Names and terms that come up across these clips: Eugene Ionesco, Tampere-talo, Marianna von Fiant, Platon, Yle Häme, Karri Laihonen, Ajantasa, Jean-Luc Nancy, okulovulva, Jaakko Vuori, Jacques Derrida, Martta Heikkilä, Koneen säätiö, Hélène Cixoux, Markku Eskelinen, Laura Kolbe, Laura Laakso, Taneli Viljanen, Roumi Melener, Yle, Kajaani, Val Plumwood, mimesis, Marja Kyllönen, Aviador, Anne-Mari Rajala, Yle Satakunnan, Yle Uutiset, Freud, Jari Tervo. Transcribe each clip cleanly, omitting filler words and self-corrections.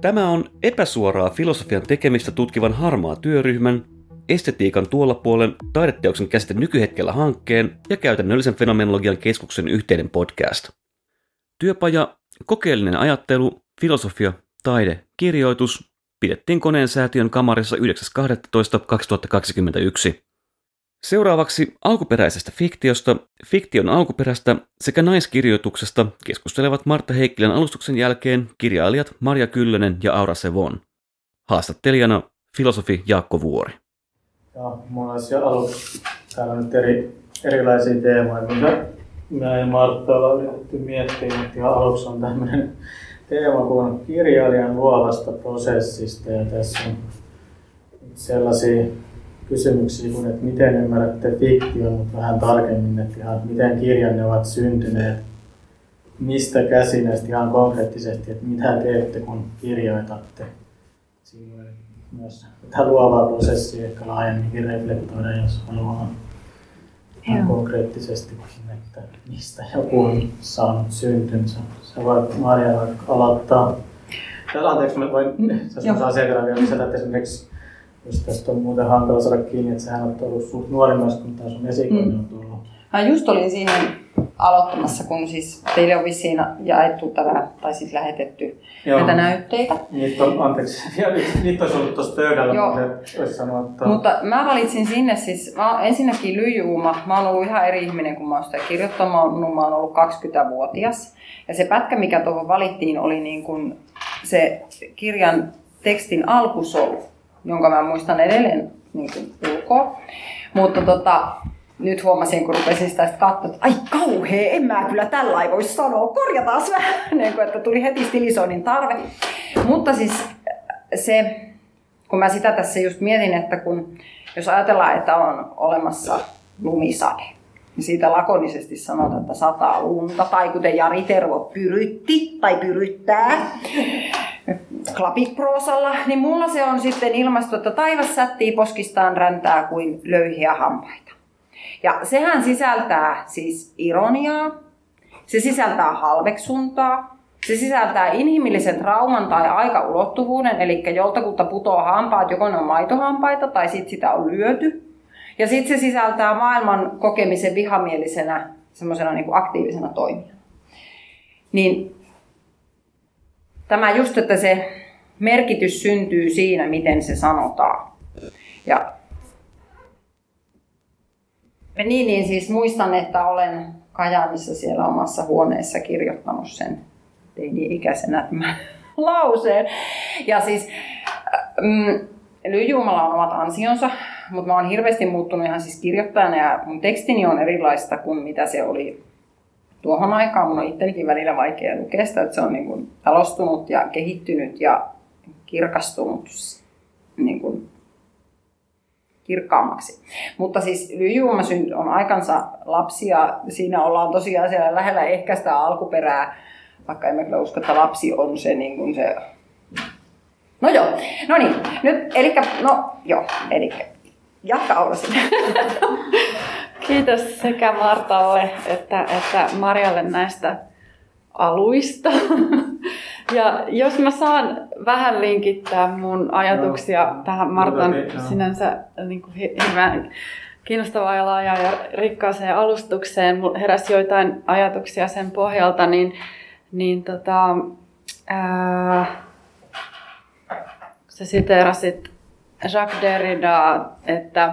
Tämä on epäsuoraa filosofian tekemistä tutkivan Harmaa-työryhmän, estetiikan tuolla puolen taideteoksen käsite nykyhetkellä hankkeen ja käytännöllisen fenomenologian keskuksen yhteinen podcast. Työpaja, kokeellinen ajattelu, filosofia, taide, kirjoitus pidettiin Koneen säätiön kamarissa 9.12.2021. Seuraavaksi alkuperäisestä fiktiosta, fiktion alkuperästä sekä naiskirjoituksesta keskustelevat Martta Heikkilän alustuksen jälkeen kirjailijat Marja Kyllönen ja Aura Sevón. Haastattelijana filosofi Jaakko Vuori. Joo, mulla olisi jo aluksi täällä nyt erilaisia teemoja, mitä minä ja Martta ollaan yritetty miettimään, että ihan aluksi on tämmöinen teema kuin kirjailijan luovasta prosessista, ja tässä on sellaisia kysymyksiä kuin, että miten ymmärrätte fiktion, mutta vähän tarkemmin, että ihan, miten kirjanne ovat syntyneet, mistä käsin, ja ihan konkreettisesti, että mitä teette, kun kirjoitatte. Siinä myös tätä luovaa prosessia ehkä laajemminkin reflektoida, jos haluaa ihan konkreettisesti, että mistä joku on saanut syntynsä. Sä voit, Marja, vaikka aloittaa. Täällä anteeksi, mä voin asiakirjaa vielä lisätä, että esimerkiksi jos tästä on muuten hankala saada kiinni, että sähän olet ollut suht nuorimmassa, kun tämä sun esikoinen on tullut. Mä just olin siihen aloittamassa, kun siis teille on vissiin jaettu tätä, tai siis lähetetty näitä näytteitä. Niitä on, anteeksi, niitä olisi ollut tuossa pöydällä, mutta olisi sanonut. Mutta mä valitsin sinne siis, ensinnäkin lyijyuma. Mä oon ollut ihan eri ihminen, kun mä oon sitä kirjoittanut. Mä oon ollut 20-vuotias. Ja se pätkä, mikä tuohon valittiin, oli niin kuin se kirjan tekstin alkusolu, jonka mä muistan edelleen niin kuin ulkoa. Mutta nyt huomasin, kun rupesin sitä katsoa, että ai kauhea, en mä kyllä tällainen voisi sanoa, korjataan vähän, että tuli heti stilisoinnin tarve. Mutta siis se, kun mä sitä tässä just mietin, että kun, jos ajatellaan, että on olemassa lumisade, niin siitä lakonisesti sanotaan, että sataa lunta, tai kuten Jari Tervo pyrytti tai pyryttää klapikproosalla, niin mulla se on sitten ilmasto, että taivas sättii poskistaan räntää kuin löyhiä hampaita. Ja sehän sisältää siis ironiaa, se sisältää halveksuntaa, se sisältää inhimillisen trauman tai aikaulottuvuuden, eli joltakulta putoaa hampaat, joko ne on maitohampaita tai sitten sitä on lyöty. Ja sitten se sisältää maailman kokemisen vihamielisenä, semmoisena niin kuin aktiivisena toimijana. Niin tämä just, että se merkitys syntyy siinä, miten se sanotaan. Ja siis muistan, että olen Kajaanissa siellä omassa huoneessa kirjoittanut sen teini-ikäisenä tämän lauseen. Ja siis lyijyumalla on omat ansionsa, mutta mä oon hirveästi muuttunut ihan siis kirjoittajana ja mun tekstini on erilaista kuin mitä se oli tuohon aikaan. Mun on itsellekin välillä vaikea lukea sitä, että se on niin kuin talostunut ja kehittynyt ja kirkastunut niin kuin kirkkaammaksi. Mutta siis lyijyuma on aikansa lapsia. Siinä ollaan tosiaan siellä lähellä ehkä sitä alkuperää, vaikka emme kyllä usko, että lapsi on se niin kuin se. Elikkä jatka Aura sinne. Kiitos sekä Martalle että Marjalle näistä aluista. Ja jos mä saan vähän linkittää mun ajatuksia tähän Martan sinänsä niin kuin hyvään, kiinnostavaan ja laajaan ja rikkaaseen alustukseen. Mulla heräsi joitain ajatuksia sen pohjalta, sä siteerasit Jacques Derridaa, että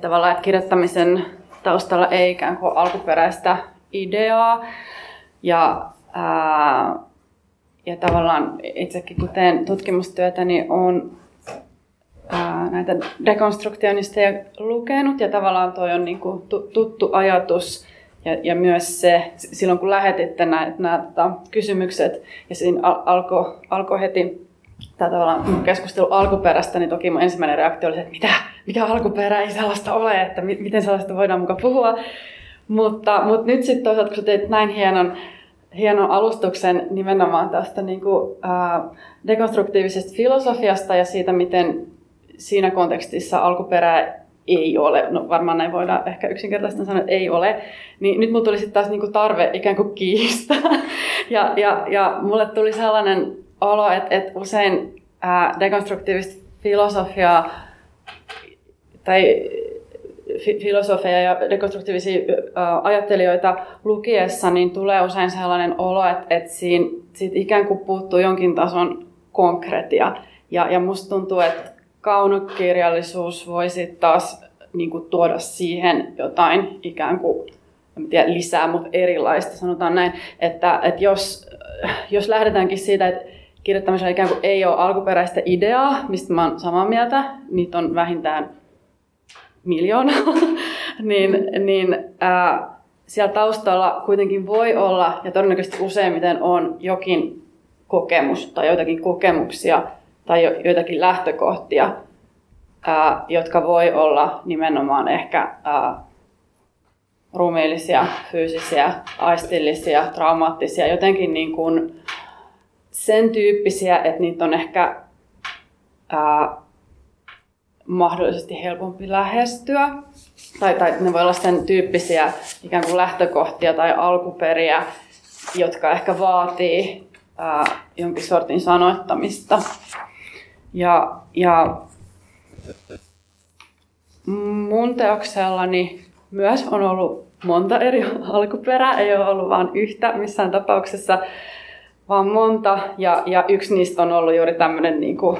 tavallaan että kirjoittamisen taustalla ei ikään kuin alkuperäistä ideaa. Ja tavallaan itsekin kun teen tutkimustyötä, niin olen näitä dekonstruktionisteja lukenut ja tavallaan toi on niin kuin tuttu ajatus. Ja myös se, silloin kun lähetitte nämä kysymykset ja siinä alkoi heti tämä tavallaan keskustelu alkuperästä, niin toki mun ensimmäinen reaktio oli se, että mikä alkuperä ei sellaista ole, että miten sellaista voidaan mukaan puhua. Mutta nyt sitten toisaalta, kun sä teit näin hienon alustuksen nimenomaan tästä niin kuin, dekonstruktiivisesta filosofiasta ja siitä, miten siinä kontekstissa alkuperää ei ole, no varmaan näin voidaan ehkä yksinkertaisesti sanoa, että ei ole, niin nyt mulla tuli sitten taas niin kuin tarve ikään kuin kiistää. Ja mulle tuli sellainen olo, että usein dekonstruktiivista filosofiaa tai filosofeja ja dekonstruktiivisia ajattelijoita lukiessa niin tulee usein sellainen olo, että siitä ikään kuin puuttuu jonkin tason konkretia. Ja musta tuntuu, että kaunokirjallisuus voi sitten taas niin kuin tuoda siihen jotain ikään kuin lisää, mutta erilaista. Sanotaan näin, että jos lähdetäänkin siitä, että kirjoittamisella ikään kuin ei ole alkuperäistä ideaa, mistä mä oon samaa mieltä, niitä on vähintään 1 miljoona, niin siellä taustalla kuitenkin voi olla, ja todennäköisesti useimmiten on, jokin kokemus tai joitakin kokemuksia tai joitakin lähtökohtia, jotka voi olla nimenomaan ehkä ruumiillisia, fyysisiä, aistillisia, traumaattisia, jotenkin niin kuin sen tyyppisiä, että niitä on ehkä mahdollisesti helpompi lähestyä, tai ne voi olla sen tyyppisiä ikään kuin lähtökohtia tai alkuperiä, jotka ehkä vaatii jonkin sortin sanoittamista. Ja mun teoksellani myös on ollut monta eri alkuperää, ei ole ollut vain yhtä missään tapauksessa, vaan monta. Ja yksi niistä on ollut juuri tämmöinen niin kuin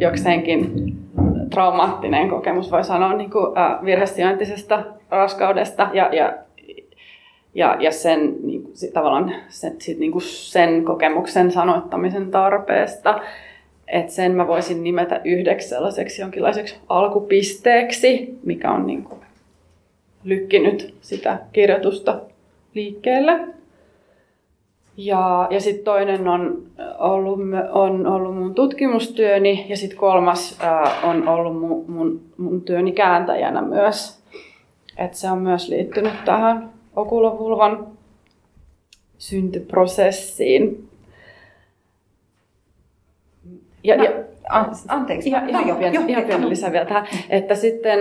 jokseenkin traumaattinen kokemus, voi sanoa, niin kuin virhesijointisesta raskaudesta ja sen, niin kuin, tavallaan sen kokemuksen sanoittamisen tarpeesta. Et sen mä voisin nimetä yhdeksi sellaiseksi jonkinlaiseksi alkupisteeksi, mikä on niin kuin lykkinyt sitä kirjoitusta liikkeelle. Ja sitten toinen on ollut mun tutkimustyöni, ja sitten kolmas on ollut mun työni kääntäjänä myös. Et se on myös liittynyt tähän okulovulvan syntyprosessiin. Anteeksi, ihan lisää vielä tähän, että sitten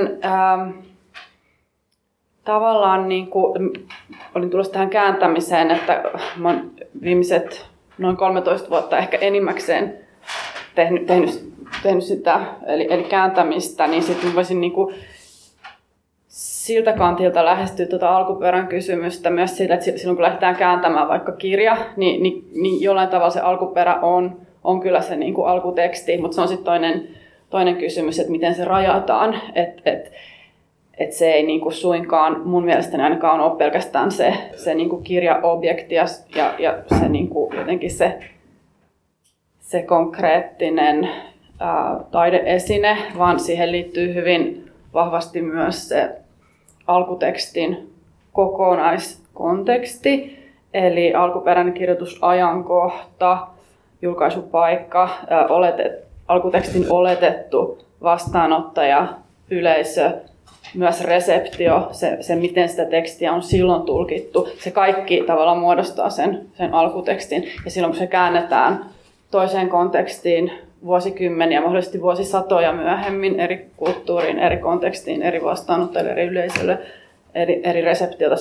tavallaan niin kuin, olin tulossa tähän kääntämiseen, että olen viimeiset noin 13 vuotta ehkä enimmäkseen tehnyt sitä, eli kääntämistä, niin sitten voisin niin kuin siltä kantilta lähestyä tuota alkuperän kysymystä myös siitä, että silloin kun lähdetään kääntämään vaikka kirja, niin jollain tavalla se alkuperä on kyllä se niin kuin alkuteksti, mutta se on sitten toinen kysymys, että miten se rajataan. Että se ei niin kuin suinkaan, mun mielestäni ainakaan ole pelkästään se niin kuin kirjaobjekti ja se niin kuin jotenkin se konkreettinen taideesine, vaan siihen liittyy hyvin vahvasti myös se alkutekstin kokonaiskonteksti, eli alkuperäinen kirjoitusajankohta, julkaisupaikka, alkutekstin oletettu vastaanottaja, yleisö, myös reseptio, se miten sitä tekstiä on silloin tulkittu. Se kaikki tavallaan muodostaa sen alkutekstin. Ja silloin kun se käännetään toiseen kontekstiin vuosikymmeniä, mahdollisesti vuosisatoja myöhemmin, eri kulttuuriin, eri kontekstiin, eri vastaanottajille, eri yleisölle, eri reseptiota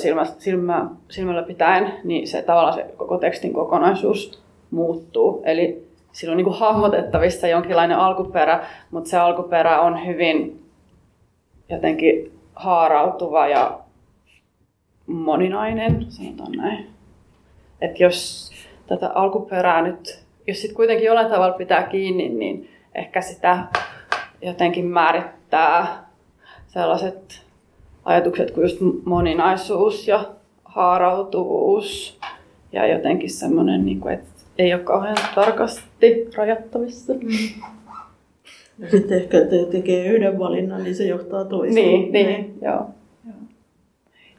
silmällä pitäen, niin se tavallaan se koko tekstin kokonaisuus muuttuu. Eli silloin niin kuin hahmotettavissa jonkinlainen alkuperä, mutta se alkuperä on hyvin jotenkin haarautuva ja moninainen, sanotaan näin. Että jos tätä alkuperää nyt, jos sitten kuitenkin jollain tavalla pitää kiinni, niin ehkä sitä jotenkin määrittää sellaiset ajatukset kuin just moninaisuus ja haarautuvuus ja jotenkin semmoinen, että ei ole kauhean tarkasti rajattavissa. Ja sitten ehkä tekee yhden valinnan, niin se johtaa toiseen. Niin, joo.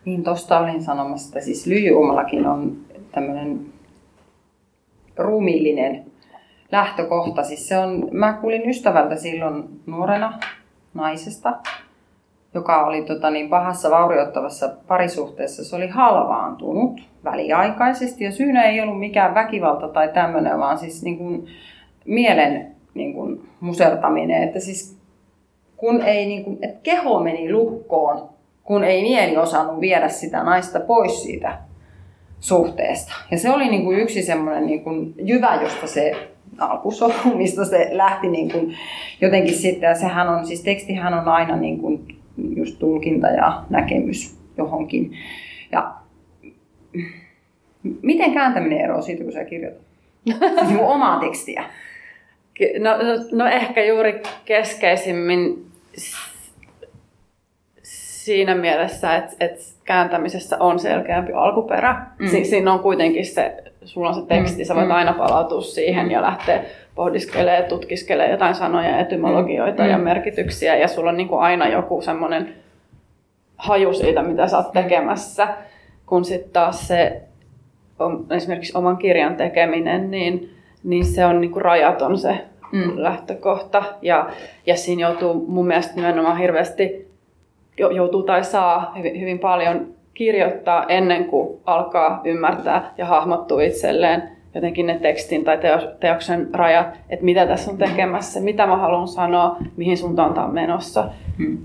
Niin tuosta olin sanomassa, että siis lyijyumallakin on tämmöinen ruumiillinen lähtökohta. Siis se on, mä kuulin ystävältä silloin nuorena naisesta, joka oli pahassa vaurioittavassa parisuhteessa. Se oli halvaantunut väliaikaisesti ja syynä ei ollut mikään väkivalta tai tämmöinen, vaan siis niin kuin mielen musertaminen, että siis kun ei että keho meni lukkoon, kun ei mieli osannut viedä sitä naista pois siitä suhteesta. Ja se oli yksi semmoinen jyvä, josta se alkusovu, mistä se lähti niin kuin jotenkin sitten. Ja sehän on, siis tekstihän on aina niin kuin just tulkinta ja näkemys johonkin. Ja miten kääntäminen eroaa siitä, kun sä kirjoitat? Siis mun omaa tekstiä. No ehkä juuri keskeisimmin siinä mielessä, että kääntämisessä on selkeämpi alkuperä. Mm. Siinä on kuitenkin se, sulla on se teksti, sä voit aina palautua siihen ja lähteä pohdiskelemaan, tutkiskelemaan jotain sanoja, etymologioita ja merkityksiä. Ja sulla on niin kuin aina joku semmoinen haju siitä, mitä sä oot tekemässä. Kun sitten taas se esimerkiksi oman kirjan tekeminen, niin se on niin kuin rajaton se lähtökohta. Ja siinä joutuu mun mielestä nimenomaan hirveästi... Joutuu tai saa hyvin paljon kirjoittaa ennen kuin alkaa ymmärtää ja hahmottua itselleen jotenkin ne tekstin tai teoksen rajat, että mitä tässä on tekemässä, mitä mä haluan sanoa, mihin suuntaan tämä on menossa. Hmm.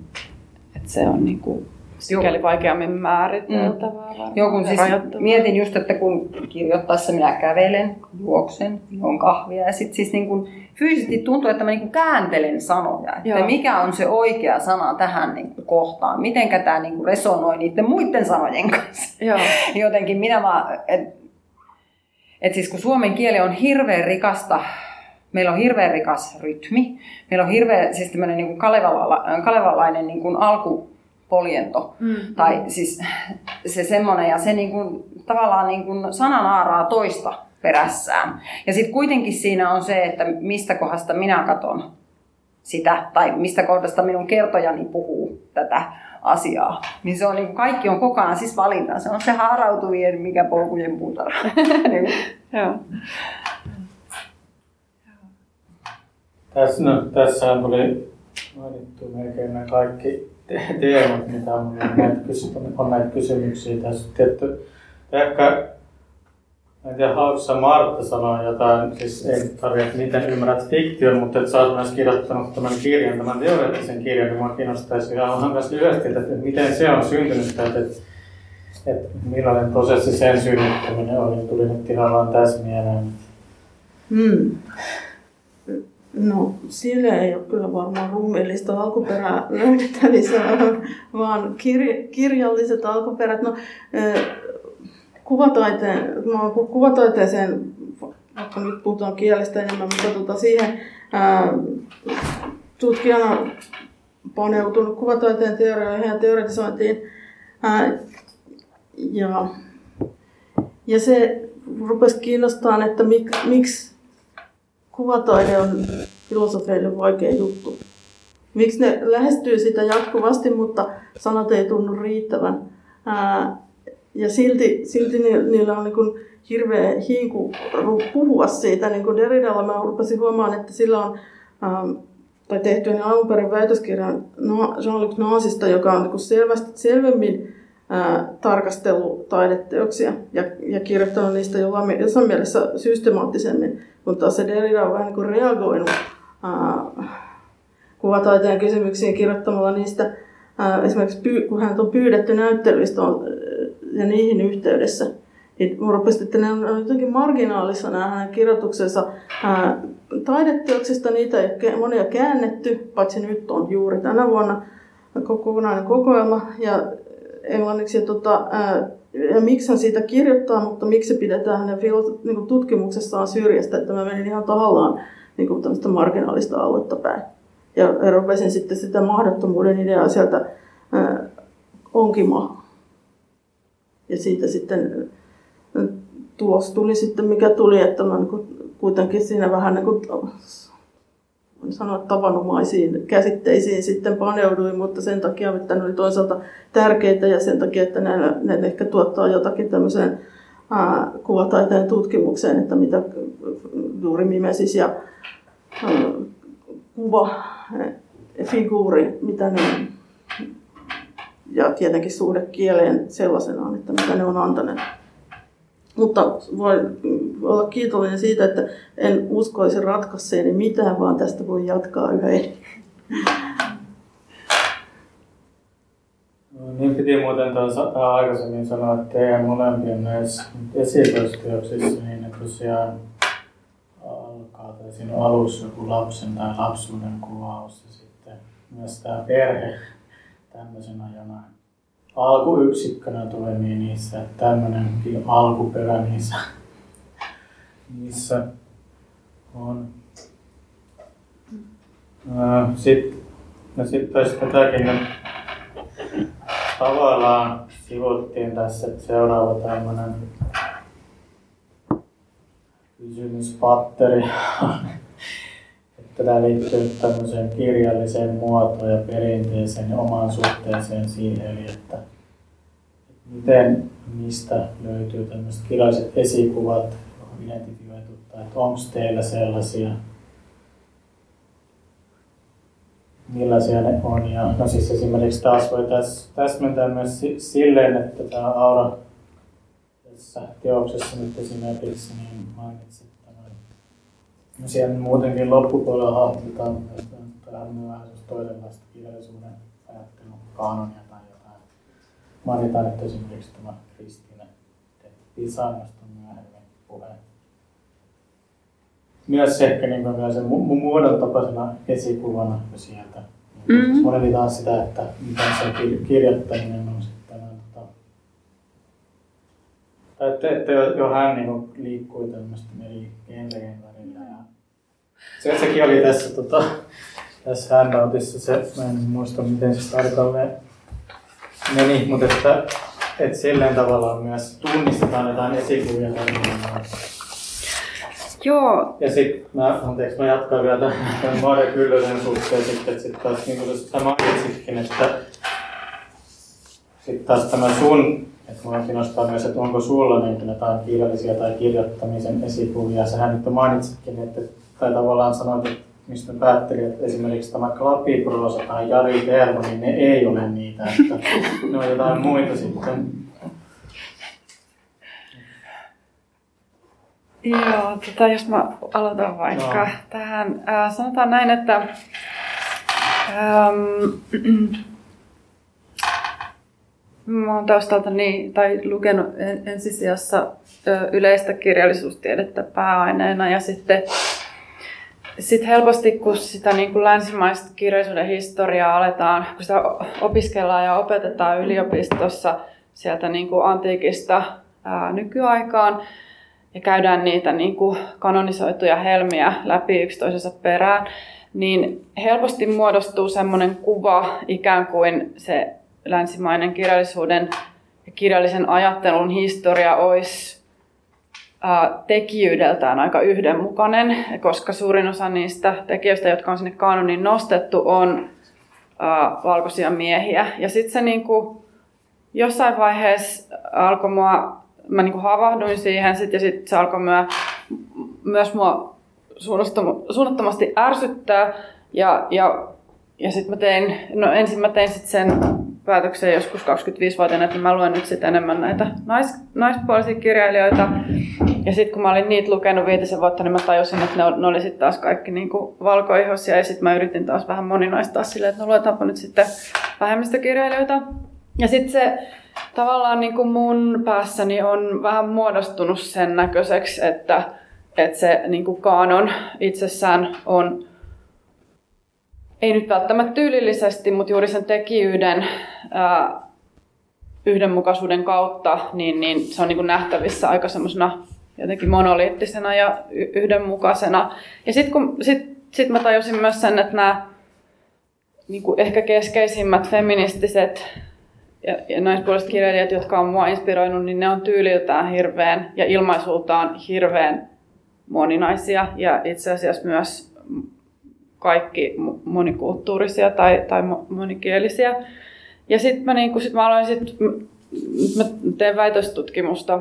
Että se on niin kuin sikäli vaikeammin määriteltävää. Joo, kun siis mietin just, että kun kirjoittaessa minä kävelen, juoksen, on kahvia ja sitten siis niin kuin fyysisesti tuntuu, että mä niin kuin kääntelen sanoja, että mikä on se oikea sana tähän niin kuin kohtaan, mitenkä tämä niin kuin resonoi niiden muiden sanojen kanssa. Joo. Jotenkin minä vaan, että siis kun suomen kieli on hirveän rikasta, meillä on hirveän rikas rytmi, meillä on hirveän siis tämmöinen niin kuin kalevalainen niin kuin alkupoljento, tai siis se semmoinen, ja se niin kuin, tavallaan niin kuin sananaaraa toista perässään. Ja sitten kuitenkin siinä on se, että mistä kohdasta minä katson sitä, tai mistä kohdasta minun kertojani puhuu tätä asiaa. Niin se on niin kuin kaikki on koko ajan siis valinta. Se on se haarautuvien, mikä polkujen puutara. Tässä oli mainittu melkein nämä kaikki teemat, mitä on näitä kysymyksiä tässä tietty. En tiedä, haluatko Martta sanoa jotain, siis ei tarvitse, miten ymmärrät fiktion, mutta että sä olet myös kirjoittanut tämän teoreettisen kirjan, niin minua kiinnostaisi. Ja onhan myös lyhyesti, että miten se on syntynyt, että millainen prosessi sen synnyttäminen on, niin tuli nyt ihan tässä mieleen. No, sillä ei ole kyllä varmaan ruumiillista alkuperää löydetä lisää, vaan kirjalliset alkuperät. No, kuvataiteeseen, vaikka nyt puhutaan kielestä enemmän, mutta siihen tutkijana paneutunut kuvataiteen teorioihin ja teoretisointiin. Ja se rupesi kiinnostamaan, että miksi kuvataide on filosofeille vaikea juttu. Miksi ne lähestyy sitä jatkuvasti, mutta sanat ei tunnu riittävän. Ja silti niillä on niin kuin hirveä hinku puhua siitä. Niin kuin Derridalla mä rupesin huomaan, että sillä on tai tehtyä alun perin väitöskirjan Jean-Luc Nancysta, joka on niin kuin selvemmin tarkastellut taideteoksia ja kirjoittanut niistä jossain mielessä systemaattisemmin, kun taas se Derrida on vähän niin kuin reagoinut kuvataiteen kysymyksiin kirjoittamalla niistä. Esimerkiksi kun hän on pyydetty näyttelyistä ja niihin yhteydessä, niin minun rupesi, että ne on jotenkin marginaalissa nämä hänen kirjoituksensa taideteoksista. Niitä ei ole monia käännetty, paitsi nyt on juuri tänä vuonna kokonainen kokoelma ja englanniksi. Ja miksi hän siitä kirjoittaa, mutta miksi pidetään hänen niin tutkimuksessaan syrjästä, että mä menin ihan tahallaan niin tämmöistä marginaalista aluetta päin. Ja rupesin sitten sitä mahdottomuuden ideaa sieltä onkimaan. Ja siitä sitten tulos tuli sitten, mikä tuli, että mä kuitenkin siinä vähän niin kuin, voin sanoa, tavanomaisiin käsitteisiin sitten paneuduin, mutta sen takia, että ne oli toisaalta tärkeitä ja sen takia, että ne ehkä tuottaa jotakin tämmöiseen kuvataiteen tutkimukseen, että mitä juuri mimesis ja kuva, figuuri, mitä ne on. Ja tietenkin suhde kieleen sellaisenaan, että mitä ne on antaneet. Mutta voi olla kiitollinen siitä, että en uskoisi ratkaisseeni mitään, vaan tästä voi jatkaa yhä Niin piti muuten aikaisemmin sanoa, että teidän molempien näissä esikoisteoksissa, niin ne tosiaan voimakkaata. Siinä on alussa joku lapsen tai lapsuuden kuvaus ja sitten myös tämä perhe tämmöisenä jonain alkuyksikkönä toimii niissä, että tämmöinenkin alkuperä niissä on. Sitten tätäkin tavallaan sivuttiin tässä, että seuraava tämmöinen kysymyspatteri on, että tämä liittyy tämmöiseen kirjalliseen muotoon ja perinteeseen ja omaan suhteeseen siihen, eli että miten niistä löytyy tämmöiset kirjalliset esikuvat, johon identifioitut, tai että onko teillä sellaisia, millaisia ne on. Ja, no siis esimerkiksi taas voi täsmentää myös silleen, että tämä Aura tässä teoksessa nyt esimerkiksi niin mainitsi tämän. No siellä muutenkin loppupuolella hahmotetaan vähän toisenlaista kirjallisuuden ajattelun kaanonia tai jotain. Mainitaan nyt esimerkiksi tämä Christine de Pizan, josta on myöhemmin puheen. Myös ehkä niin sen muodon tapaisena esikuvana sieltä. Monesti taas sitä, että miten se kirjoittaminen on sitten. Että jo hän niin liikkui tämmöisten eri genreen välillä. Sekin oli tässä, tässä handoutissa se, en muista miten se tarkalleen meni, mutta että silleen tavallaan myös tunnistetaan jotain esikuvia. Joo. Ja sitten mä jatkan vielä tämän Marja Kyllösen suhteen sitten, että sitten taas niin kuin sä mainitsitkin, että sitten taas tämä sun, että minua kiinnostaa myös, että onko sulla niin jotain kirjallisia tai kirjoittamisen esikuvia. Sähän nyt mainitsitkin, että, tai tavallaan sanoit, että mistä päättelin, että esimerkiksi tämä klapiproosa tai Jari Tervo, niin ne ei ole niitä, että ne on jotain muita sitten. Joo, jos mä aloitan vaikka tähän. Sanotaan näin, että mä oon taustaltani tai lukenut ensisijassa yleistä kirjallisuustiedettä pääaineena, ja sitten helposti, kun sitä niin kuin länsimaista kirjallisuuden historiaa aletaan, kun sitä opiskellaan ja opetetaan yliopistossa sieltä niin kuin antiikista nykyaikaan, ja käydään niitä niin kuin kanonisoituja helmiä läpi yksi toisensa perään, niin helposti muodostuu semmoinen kuva, ikään kuin se länsimainen kirjallisuuden ja kirjallisen ajattelun historia olisi tekijyydeltään aika yhdenmukainen, koska suurin osa niistä tekijöistä, jotka on sinne kanoniin nostettu, on valkoisia miehiä. Ja sitten se niin kuin jossain vaiheessa alkoi mä niin kuin havahduin siihen ja sitten se alkoi myös mua suunnattomasti ärsyttää. Ja sitten mä tein sit sen päätöksen joskus 25-vuotiaana, että mä luen nyt sit enemmän näitä naispuolisia kirjailijoita. Ja sitten kun mä olin niitä lukenut 5 vuotta, niin mä tajusin, että ne oli sitten taas kaikki niin kuin valkoihoisia. Ja sitten mä yritin taas vähän moninaistaa silleen, että no luetaanpa nyt sitten vähemmistökirjailijoita. Ja sitten se tavallaan niin kuin mun päässäni on vähän muodostunut sen näköiseksi, että se niin kuin kaanon itsessään on, ei nyt välttämättä tyylillisesti, mutta juuri sen tekijyyden yhdenmukaisuuden kautta, niin se on niin kuin nähtävissä aika semmoisena jotenkin monoliittisena ja yhdenmukaisena. Ja sitten mä tajusin myös sen, että nämä niin kuin ehkä keskeisimmät feministiset ja naispuoliset kirjailijat, jotka on mua inspiroinut, niin ne on tyyliltään hirveän ja ilmaisultaan hirveän moninaisia ja itse asiassa myös kaikki monikulttuurisia tai monikielisiä. Ja sitten mä, niin sit mä aloin, mä teen väitöstutkimusta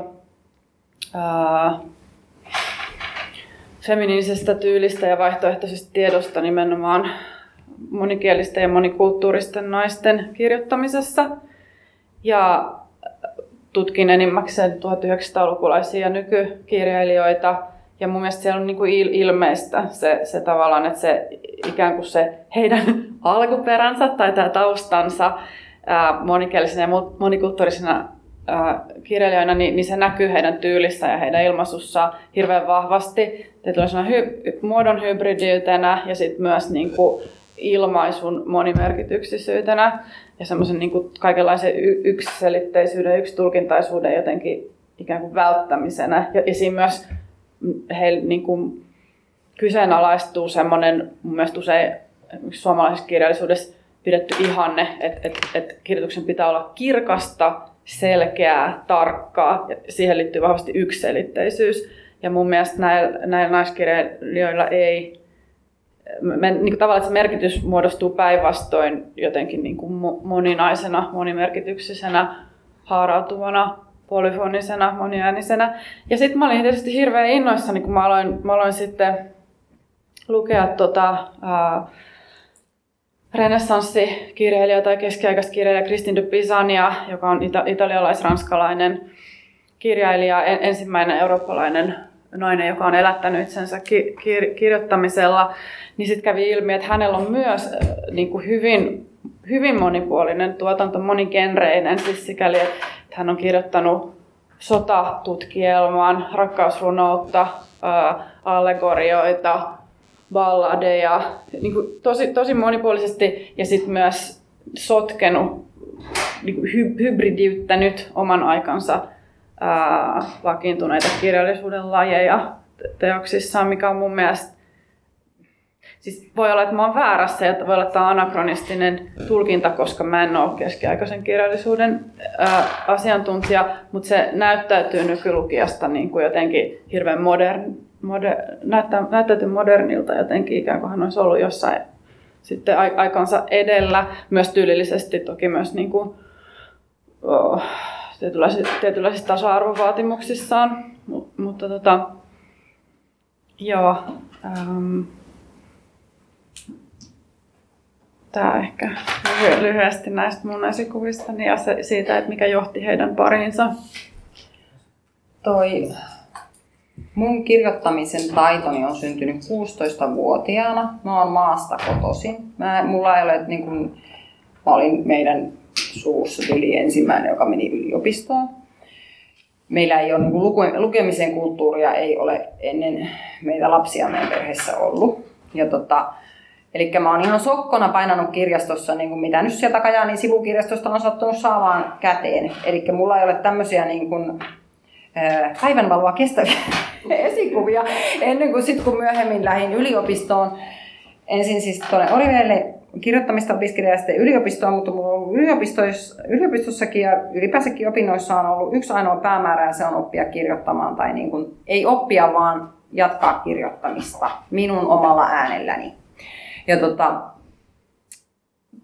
feminiinisestä tyylistä ja vaihtoehtoisesta tiedosta nimenomaan monikielisten ja monikulttuuristen naisten kirjoittamisessa. Ja tutkin enimmäkseen 1900-lukulaisia ja nykykirjailijoita. Ja mun mielestä siellä on niin kuin ilmeistä se tavallaan, että se ikään kuin se heidän alkuperänsä tai taustansa monikielisenä ja monikulttuurisena kirjailijoina, niin se näkyy heidän tyylissään ja heidän ilmaisussaan hirveän vahvasti. Se tulee muodon hybridiytenä ja sitten myös niinku ilmaisun monimerkityksisyytenä ja semmoisen niinku kaikenlaisen yksiselitteisyyden, yksitulkintaisuuden jotenkin ikään kuin välttämisenä. Ja siinä myös heillä niinku kyseenalaistuu semmoinen mun mielestä usein suomalaisessa kirjallisuudessa pidetty ihanne, että kirjoituksen pitää olla kirkasta, selkeää, tarkkaa, ja siihen liittyy vahvasti yksiselitteisyys. Ja mun mielestä näillä naiskirjailijoilla ei, niin tavallaan se merkitys muodostuu päinvastoin jotenkin niin kuin moninaisena, monimerkityksisenä, haarautuvana, polyfonisena, moniäänisenä. Ja sitten mä olin tietysti hirveän innoissani, kun mä aloin sitten lukea renessanssikirjailija tai keskiaikaista kirjailija Christine de Pizania, joka on italialais-ranskalainen kirjailija, ensimmäinen eurooppalainen nainen, joka on elättänyt itsensä kirjoittamisella, niin sitten kävi ilmi, että hänellä on myös niin kuin hyvin, hyvin monipuolinen tuotanto, monigenreinen, siis sikäli, että hän on kirjoittanut sotatutkielman, rakkausrunoutta, allegorioita, balladeja, niin kuin tosi monipuolisesti ja sitten myös sotkenut, niin kuin hybridiyttänyt oman aikansa vakiintuneita kirjallisuuden lajeja teoksissaan, mikä on mun mielestä, siis voi olla, että mä oon väärässä ja voi olla, että tämä on anakronistinen tulkinta, koska mä en ole keskiaikaisen kirjallisuuden asiantuntija, mutta se näyttäytyy nykylukijasta niin kuin jotenkin hirveän näyttäytyy modernilta jotenkin, ikään kuin hän olisi ollut jossain sitten aikansa edellä, myös tyylillisesti, toki myös niin kuin, tietynlaisissa tasa-arvovaatimuksissaan, mutta joo, tämä ehkä lyhyesti näistä mun esikuvistani ja siitä, että mikä johti heidän pariinsa. Mun kirjoittamisen taitoni on syntynyt 16-vuotiaana. Mä oon maasta kotoisin. Mulla ei ole, niin kun, mä olin meidän suussa yli ensimmäinen, joka meni yliopistoon. Meillä ei ole niin kun, lukemisen kulttuuria, ei ole ennen meitä lapsia meidän perheessä ollut. Ja eli mä oon ihan sokkona painanut kirjastossa, niin kun, mitä nyt sieltä Kajaanin sivukirjastosta on sattunut saamaan käteen. Eli mulla ei ole tämmöisiä niin kun, päivänvaloa kestäviä esikuvia ennen kuin sitten kun myöhemmin lähdin yliopistoon. Ensin siis tuonne Oliverille kirjoittamista opiskelin ja sitten yliopistoon, mutta minulla on ollut yliopistossakin ja ylipäänsäkin opinnoissa on ollut yksi ainoa päämäärä ja se on oppia kirjoittamaan tai niin kuin, ei oppia vaan jatkaa kirjoittamista minun omalla äänelläni. Ja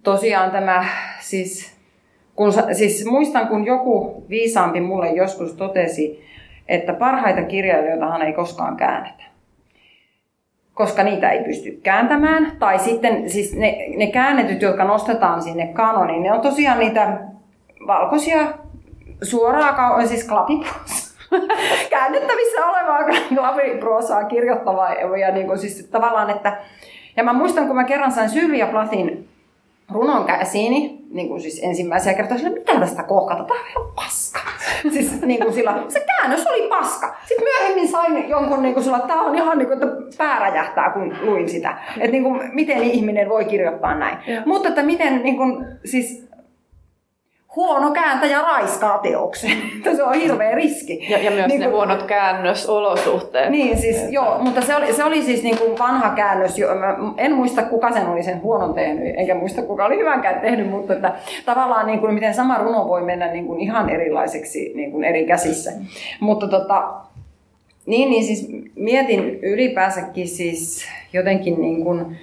tosiaan tämä siis... muistan, kun joku viisaampi mulle joskus totesi, että parhaita kirjailijoitahan ei koskaan käännetä, koska niitä ei pysty kääntämään. Tai sitten siis ne käännetyt, jotka nostetaan sinne kanoniin, ne on tosiaan niitä valkoisia, suoraan siis klapiproosaa, käännettävissä olevaa klapiproosaa kirjoittavaa. Ja, niin kuin siis tavallaan, että, ja mä muistan, kun mä kerran sain Sylvia Plathin runon käsiini, niin kuin siis ensimmäisiä kertaa sillä, mitä tästä kohkata, tämä on ihan paska. Siis niin kuin sillä, se käännös oli paska. Sitten myöhemmin sain jonkun niin kuin sillä, tämä on ihan niin kuin, että pää räjähtää, kun luin sitä. Että niin kuin, miten ihminen voi kirjoittaa näin. Ja. Mutta että miten niin kuin, siis huono kääntäjä raiskaa teoksen. Se on hirveä riski. Ja myös niin ne kun, huonot käännösolosuhteet. Niin siis, joo, mutta se oli siis niin kuin vanha käännös. En muista, kuka sen oli sen huonon tehnyt, enkä muista, kuka oli hyvänkään tehnyt, mutta että, tavallaan niin kuin, miten sama runo voi mennä niin kuin ihan erilaiseksi niin kuin eri käsissä. Mutta niin siis mietin ylipäänsäkin siis jotenkin, niin kuin,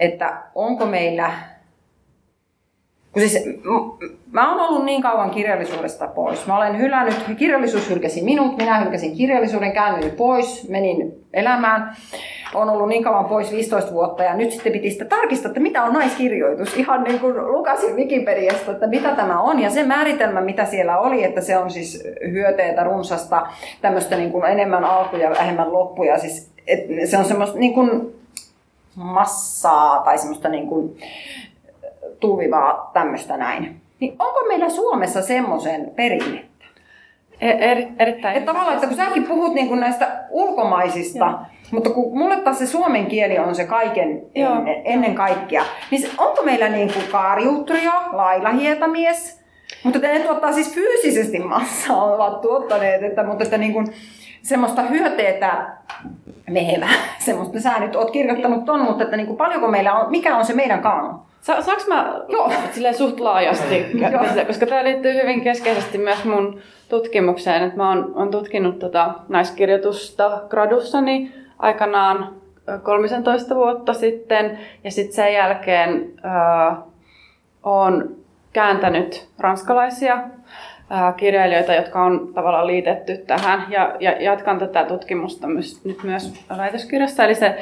että onko meillä... Kun siis, mä oon ollut niin kauan kirjallisuudesta pois. Mä olen hylännyt, kirjallisuus hylkäsi minut, minä hylkäsin kirjallisuuden, käännyin pois, menin elämään. Oon ollut niin kauan pois 15 vuotta ja nyt sitten piti sitä tarkistaa, että mitä on naiskirjoitus. Ihan niin kuin lukasin Wikipediasta, että mitä tämä on. Ja se määritelmä, mitä siellä oli, että se on siis hyöteetä, runsasta, tämmöistä niin kuin enemmän alkuja, vähemmän loppuja. Siis, se on semmoista niin kuin massaa tai semmoista niin kuin... tulvivaa tämmöistä näin. Niin onko meillä Suomessa semmoisen perinnettä? Erittäin. Että tavallaan, että kun säkin puhut niin kuin näistä ulkomaisista, mutta kun mulle taas se suomen kieli on se kaiken ennen kaikkea, niin onko meillä niin kuin kaariutturia, lailahietamies, mutta ne tuottaa siis fyysisesti massaa, ovat tuottaneet, että, mutta että niin kuin semmoista hyöteetä mehevää, semmoista, sä nyt oot kirjoittanut ton, mutta että niin kuin paljonko meillä on, mikä on se meidän kaano? Saanko mä suht laajasti, koska tämä liittyy hyvin keskeisesti myös mun tutkimukseen, että mä oon tutkinut naiskirjoitusta gradussani aikanaan 13 vuotta sitten ja sitten sen jälkeen oon kääntänyt ranskalaisia kirjailijoita, jotka on tavallaan liitetty tähän ja jatkan tätä tutkimusta nyt myös väitöskirjassa, eli se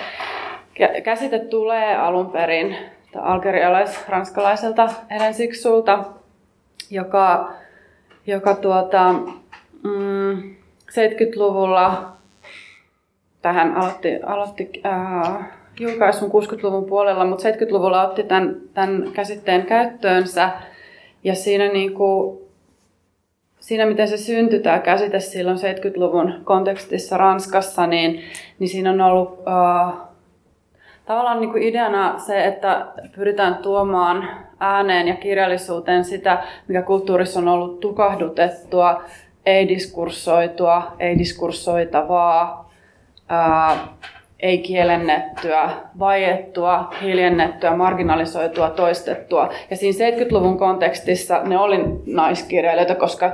käsite tulee alun perin algerialais-ranskalaiselta Hélène Cixoux'lta, joka 70-luvulla tähän aloitti julkaisun 60-luvun puolella, mutta 70-luvulla otti tämän käsitteen käyttöönsä. Ja siinä miten se syntyi tämä käsite silloin 70-luvun kontekstissa Ranskassa, niin siinä on ollut... Tavallaan niin kuin ideana se, että pyritään tuomaan ääneen ja kirjallisuuteen sitä, mikä kulttuurissa on ollut tukahdutettua, ei diskursoitua, ei diskursoitavaa, ei kielennettyä, vaiettua, hiljennettyä, marginalisoitua, toistettua. Ja siinä 70-luvun kontekstissa ne oli naiskirjailijoita, koska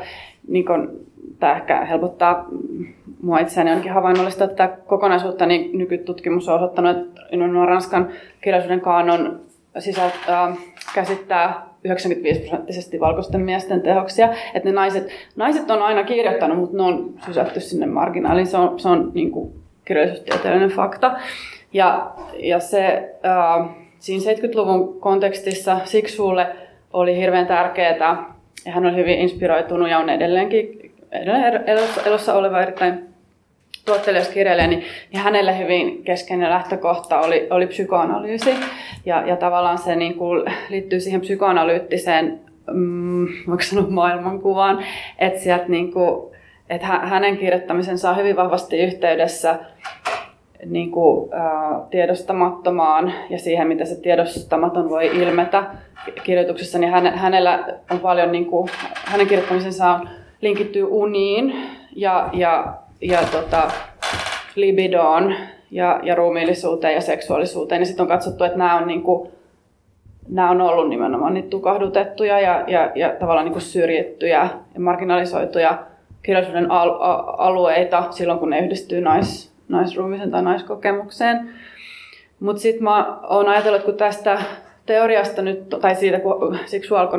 niin kuin, tämä ehkä helpottaa minua itseäni, onkin havainnollista tätä kokonaisuutta, niin nykytutkimus on osoittanut, että Ranskan kirjallisuuden kaanon käsittää 95% valkoisten miesten teoksia. Että ne naiset on aina kirjoittanut, mutta ne on sysätty sinne marginaaliin. Se on niin kuin kirjallisuustieteellinen fakta. Ja se siinä 70-luvun kontekstissa Cixoux'lle oli hirveän tärkeää, ja hän oli hyvin inspiroitunut ja on edelleenkin elossa oleva erittäin tuottelias kirjailija, niin hänelle hyvin keskeinen lähtökohta oli psykoanalyysi. Ja tavallaan se niin kuin liittyy siihen psykoanalyyttiseen voiko sanoa maailmankuvaan, että sieltä niin kuin, että hänen kirjoittamisensa on hyvin vahvasti yhteydessä niin kuin, tiedostamattomaan ja siihen, mitä se tiedostamaton voi ilmetä kirjoituksessa, niin hänellä on paljon, niin kuin, hänen kirjoittamisensa on linkittyy uniin ja libidoon ja ruumiillisuuteen ja seksuaalisuuteen. Ja sitten on katsottu, että nämä on, niinku, nämä on ollut nimenomaan niitä tukahdutettuja ja tavallaan niinku syrjittyjä ja marginalisoituja kirjallisuuden alueita silloin, kun ne yhdistyy naisruumisen tai naiskokemukseen. Mutta sitten mä oon ajatellut, kun tästä teoriasta nyt, tai siitä kun Cixous alkoi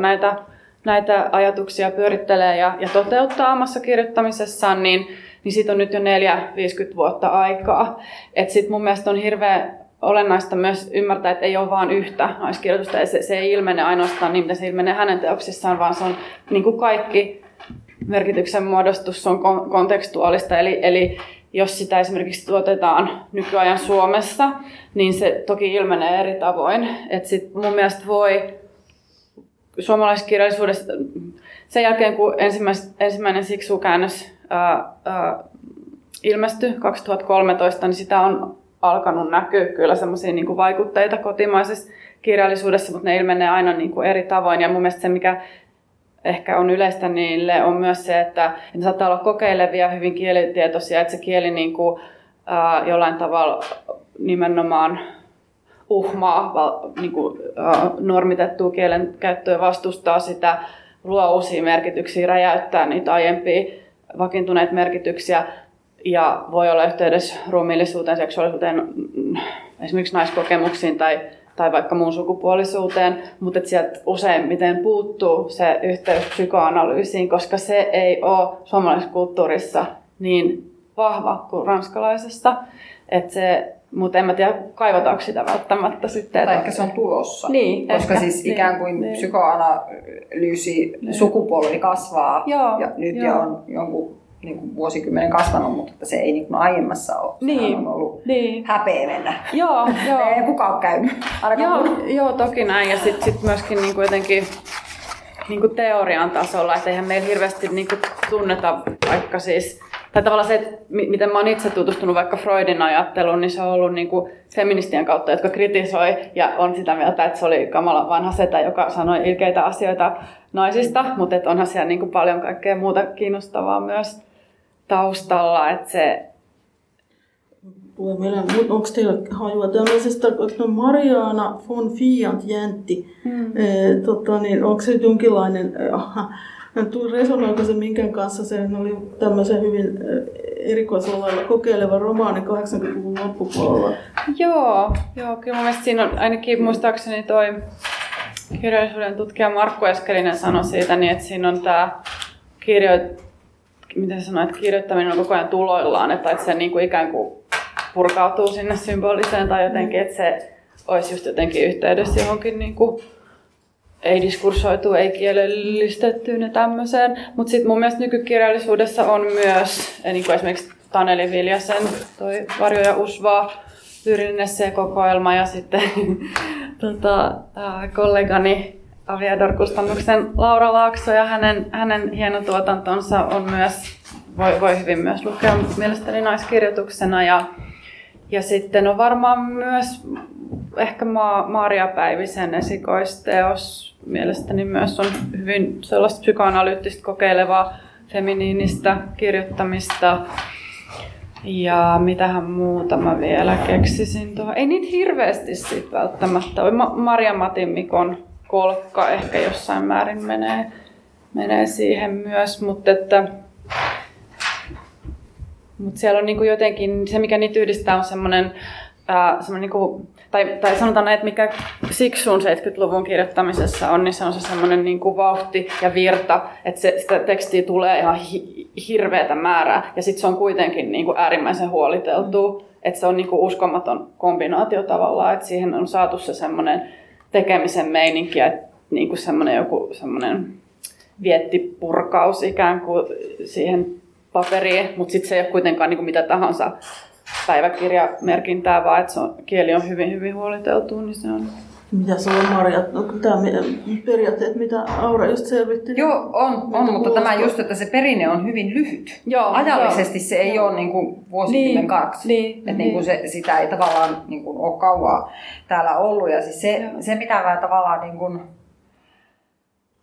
näitä ajatuksia pyörittelee ja toteuttaa omassa kirjoittamisessaan, niin siitä on nyt jo 40-50 vuotta aikaa. Et sit mun mielestä on hirveän olennaista myös ymmärtää, että ei ole vain yhtä naiskirjoitusta. Se ei ilmene ainoastaan niin, mitä se ilmenee hänen teoksissaan, vaan se on niin kuin kaikki merkityksen muodostus on kontekstuaalista. Eli jos sitä esimerkiksi tuotetaan nykyajan Suomessa, niin se toki ilmenee eri tavoin. Et sit mun mielestä voi... Suomalaiskirjallisuudessa sen jälkeen, kun ensimmäinen Cixous-käännös ilmestyi 2013, niin sitä on alkanut näkyä kyllä semmoisia niin kuin vaikutteita kotimaisessa kirjallisuudessa, mutta ne ilmenee aina niin kuin eri tavoin. Ja mun mielestä se, mikä ehkä on yleistä niille, on myös se, että ne saattaa olla kokeilevia, hyvin kielitietoisia, että se kieli niin kuin, jollain tavalla nimenomaan... uhmaa, niin kuin, normitettua kielen käyttöä, vastustaa sitä, luo uusia merkityksiä, räjäyttää niitä aiempia vakiintuneita merkityksiä ja voi olla yhteydessä ruumiillisuuteen, seksuaalisuuteen, esimerkiksi naiskokemuksiin tai vaikka muun sukupuolisuuteen, mutta sieltä useimmiten puuttuu se yhteys psykoanalyysiin, koska se ei ole suomalaiskulttuurissa niin vahva kuin ranskalaisessa, että se... Mutta en mä tiedä, kaivataanko sitä välttämättä sitten. Tai ehkä se on tulossa. Niin, koska ehkä, siis ikään kuin niin, psykoanalyysi niin. Sukupolvi kasvaa. Joo, ja nyt jo on jonkun niin kuin vuosikymmenen kasvanut, mutta se ei niin kuin aiemmassa ole. Niin. Sehän on ollut häpeä mennä. Joo, ei kukaan ole käynyt. Joo, toki näin. Ja sitten myöskin niin kuin jotenkin niin kuin teorian tasolla, että eihän meillä hirveästi niin kuin tunneta vaikka siis, tai tavallaan se, että miten mä oon itse tutustunut vaikka Freudin ajatteluun, niin se on ollut niin kuin feministien kautta, jotka kritisoi ja on sitä mieltä, että se oli kamala vanha setä, joka sanoi ilkeitä asioita naisista, mutta et onhan siellä niin kuin paljon kaikkea muuta kiinnostavaa myös taustalla, että se... Tulee mieleen, onko teillä hajua tämmöisestä, että Marianna von Fiant jäntti, niin, onko se jonkinlainen, resonoiko se minkään kanssa, se oli tämmöisen hyvin erikoisella lailla kokeileva romaani 80-luvun loppupuolella. Joo, kyllä mun mielestä siinä on, ainakin muistaakseni toi kirjallisuuden tutkija Markku Eskelinen sanoi siitä, niin että siinä on tää kirjoittaminen on koko ajan tuloillaan, että se niin kuin ikään kuin purkautuu sinne symboliseen tai jotenkin, että se olisi just jotenkin yhteydessä johonkin niin kuin ei diskursoitu, ei kielellistettyyn ja tämmöiseen. Mutta sitten mun mielestä nykykirjallisuudessa on myös, niin kuin esimerkiksi Taneli Viljasen toi Varjo ja Usvaa, lyyrinen esseekokoelma ja sitten kollegani Aviador-kustannuksen Laura Laakso ja hänen hieno tuotantonsa on myös, voi hyvin myös lukea mielestäni naiskirjoituksena. Ja sitten on varmaan myös ehkä Maria Päivisen esikoisteos mielestäni myös on hyvin sellaista psykoanalyyttistä kokeilevaa feminiinistä kirjoittamista. Ja mitähän muuta mä vielä keksisin tuohon. Ei niitä hirveästi siitä välttämättä ole. Marja Matin Mikon kolkka ehkä jossain määrin menee siihen myös, mutta että... Mutta siellä on niinku jotenkin, se mikä niitä yhdistää on semmoinen, niinku, tai sanotaan näin, että mikä Cixousin 70-luvun kirjoittamisessa on, niin se on se semmoinen niinku vauhti ja virta, että sitä tekstiä tulee ihan hirveätä määrää. Ja sitten se on kuitenkin niinku äärimmäisen huoliteltu, että se on niinku uskomaton kombinaatio tavallaan, että siihen on saatu se semmoinen tekemisen meininki, että niinku semmoinen joku semmoinen viettipurkaus ikään kuin siihen paperiin, mutta sitten se ei ole kuitenkaan niinku mitä tahansa päiväkirjamerkintää, vaan että kieli on hyvin, hyvin huoliteltu, niin se on. Mitä se on, Marja? Periaatteet, mitä Aura just selvitti? Joo, on mutta tämä just, että se perinne on hyvin lyhyt. Joo, ajallisesti se ei ole niinku vuosikymmen kaksi. Niin. Niinku sitä ei tavallaan niinku ole kauaa täällä ollut. Ja siis se mitä mä tavallaan niinku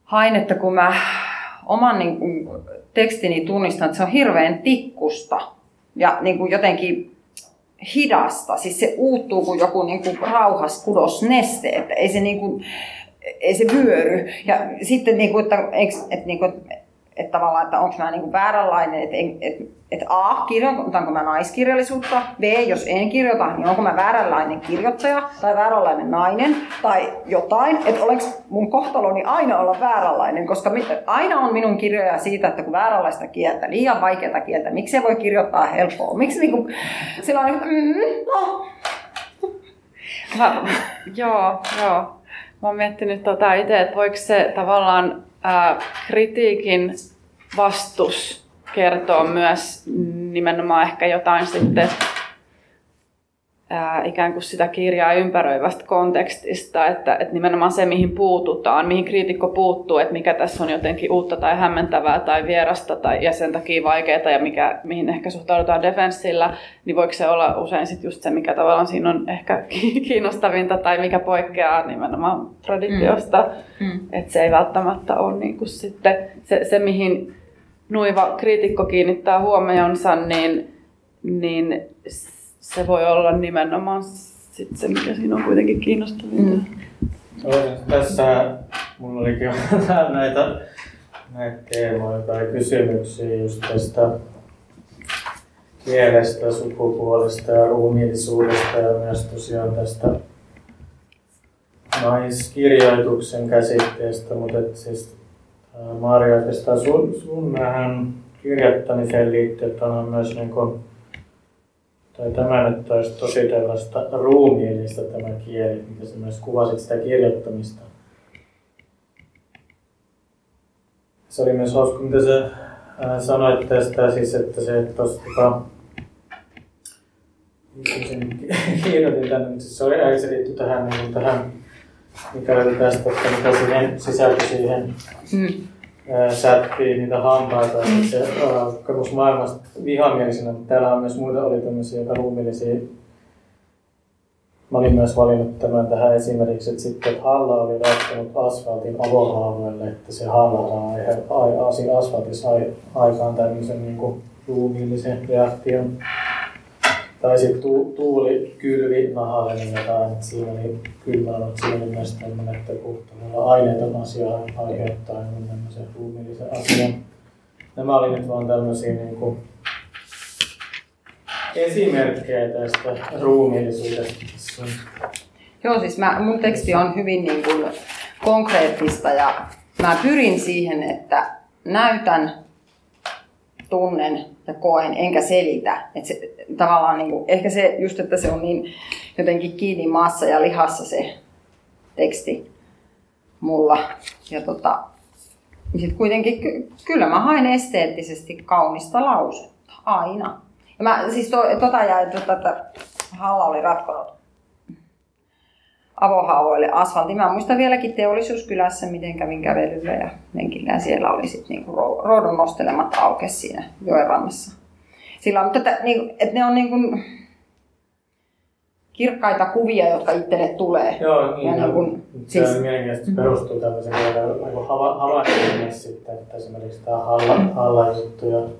hain, että kun mä oman niinku tekstini tunnistan, että se on hirveän tikkusta ja niin kuin jotenkin hidasta. Siis se uuttuu kuin joku niin kuin rauhas kudosneste, että ei se, niin kuin, ei se vyöry. Ja sitten, niin kuin, että tavallaan, että onko mä niin kuin vääränlainen, että A, kirjoitanko mä naiskirjallisuutta, B, jos en kirjoita, niin onko mä vääränlainen kirjoittaja tai vääränlainen nainen tai jotain, että olenko mun kohtaloni aina olla vääränlainen, koska aina on minun kirjoja siitä, että kun vääränlaista kieltä, liian vaikeata kieltä, miksei voi kirjoittaa helppoa, miksi niinku, sillä on no. Joo. Mä oon miettinyt itse, että voiko se tavallaan kritiikin vastus kertoo myös nimenomaan ehkä jotain sitten ikään kuin sitä kirjaa ympäröivästä kontekstista, että nimenomaan se, mihin puututaan, mihin kriitikko puuttuu, että mikä tässä on jotenkin uutta tai hämmentävää tai vierasta tai, ja sen takia vaikeaa ja mihin ehkä suhtaudutaan defenssillä, niin voiko se olla usein sit just se, mikä tavallaan siinä on ehkä kiinnostavinta tai mikä poikkeaa nimenomaan traditiosta, että se ei välttämättä ole niin kuin sitten se, mihin nuiva kriitikko kiinnittää huomionsa, niin se voi olla nimenomaan sitten se, mikä siinä on kuitenkin kiinnostavinta. Tässä mulla olikin näitä teemoja tai kysymyksiä just tästä kielestä, sukupuolesta ja ruumiillisuudesta ja myös tosiaan tästä naiskirjoituksen käsitteestä, mutta siis Marja, tästä sun kirjoittamiseen liittyen on myös niin kuin tai tämä nyt olisi tosi tällaista ruumiillista tämä kieli, mitä sä myös kuvasit sitä kirjoittamista. Se oli myös hauska, mitä sä sanoit tästä, siis, että se tosiaan... Kirjoitin tänne, mutta se liittyy tähän mikä oli tästä, että mitä siihen sisältyi siihen. Sättiin niitä hampaita, se katus maailmasta vihamielisenä. Täällä on myös muita, oli tämmöisiä ruumiillisia. Mä olin myös valinnut tämän tähän esimerkiksi, että sitten että Halla oli laittanut asfaltin avohaamuille, että se Halla sai asfaltissa aikaan tämmöisen niin kuin ruumiillisen reaktion. Tai sitten tuuli kylvi nahalle niin jotain, että siinä oli kylmällä, että siinä oli myös tämmöinen, että puhtamalla aineeton asia aiheuttaa jonkun tämmöisen ruumiillisen asian. Nämä oli nyt vaan tämmöisiä niin kuin esimerkkejä tästä ruumiillisuudesta. Joo, siis mun teksti on hyvin niin kuin konkreettista ja mä pyrin siihen, että näytän, tunnen ja koen, enkä selitä. Että se, tavallaan niin kuin, ehkä se just, että se on niin jotenkin kiinni maassa ja lihassa se teksti mulla. Ja sitten kuitenkin kyllä mä haen esteettisesti kaunista lausetta, aina. Ja mä siis että Halla oli ratkonut avohaavoille asfaltin. Mä muistan vieläkin Teollisuuskylässä, miten kävin kävelyllä ja lenkillä. Ja siellä oli sitten niinku roudun nostelemat aukesi siinä joenrannassa. Sillä on, että ne on niinku kirkkaita kuvia, jotka itselle tulee. Joo, niin. Ja siis se on mielenkiintoista, perustuu tällaisen havainnolle sitten, että esimerkiksi tämä Halla-juttu.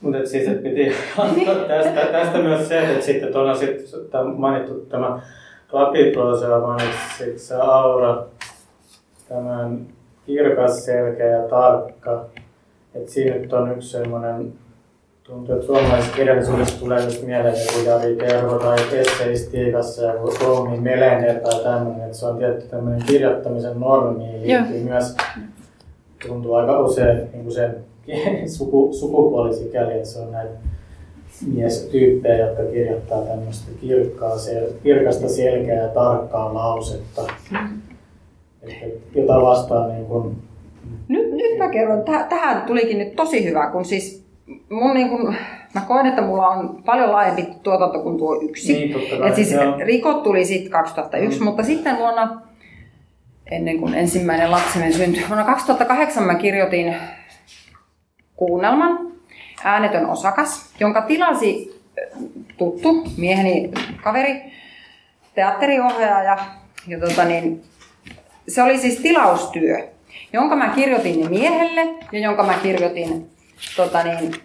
Mutta siis piti antaa tästä myös se, että sitten tuolla mainittu tämä lapiproosa, mainitsit se Aura, tämän kirkas, selkeä ja tarkka. Että siinä nyt on yksi semmoinen, tuntuu, että suomalaisessa kirjallisuudessa tulee nyt mieleen joku Jari Tervo tai esseistiikassa joku Roumi Melener tai tämmöinen. Että se on tietty tämmöinen kirjoittamisen normiin liittyy myös, tuntuu aika usein niin sen sukupuoli sikäli, että se on näitä miestyyppejä, jotka kirjoittaa tämmöistä kirkasta, selkeää ja tarkkaa lausetta, jota vastaan niin kun... Nyt mä kerron. Tähän tulikin nyt tosi hyvä, kun siis mun niin kun, mä koen, että mulla on paljon laajempi tuotanto kuin tuo yksi. Niin, totta. Siis Rikot tuli sitten 2001, mutta sitten vuonna, ennen kuin ensimmäinen lapsemme syntyi, vuonna 2008 mä kirjoitin kuunnelman Äänetön osakas, jonka tilasi tuttu mieheni kaveri, teatteriohjaaja. Ja se oli siis tilaustyö, jonka mä kirjoitin miehelle ja jonka mä kirjoitin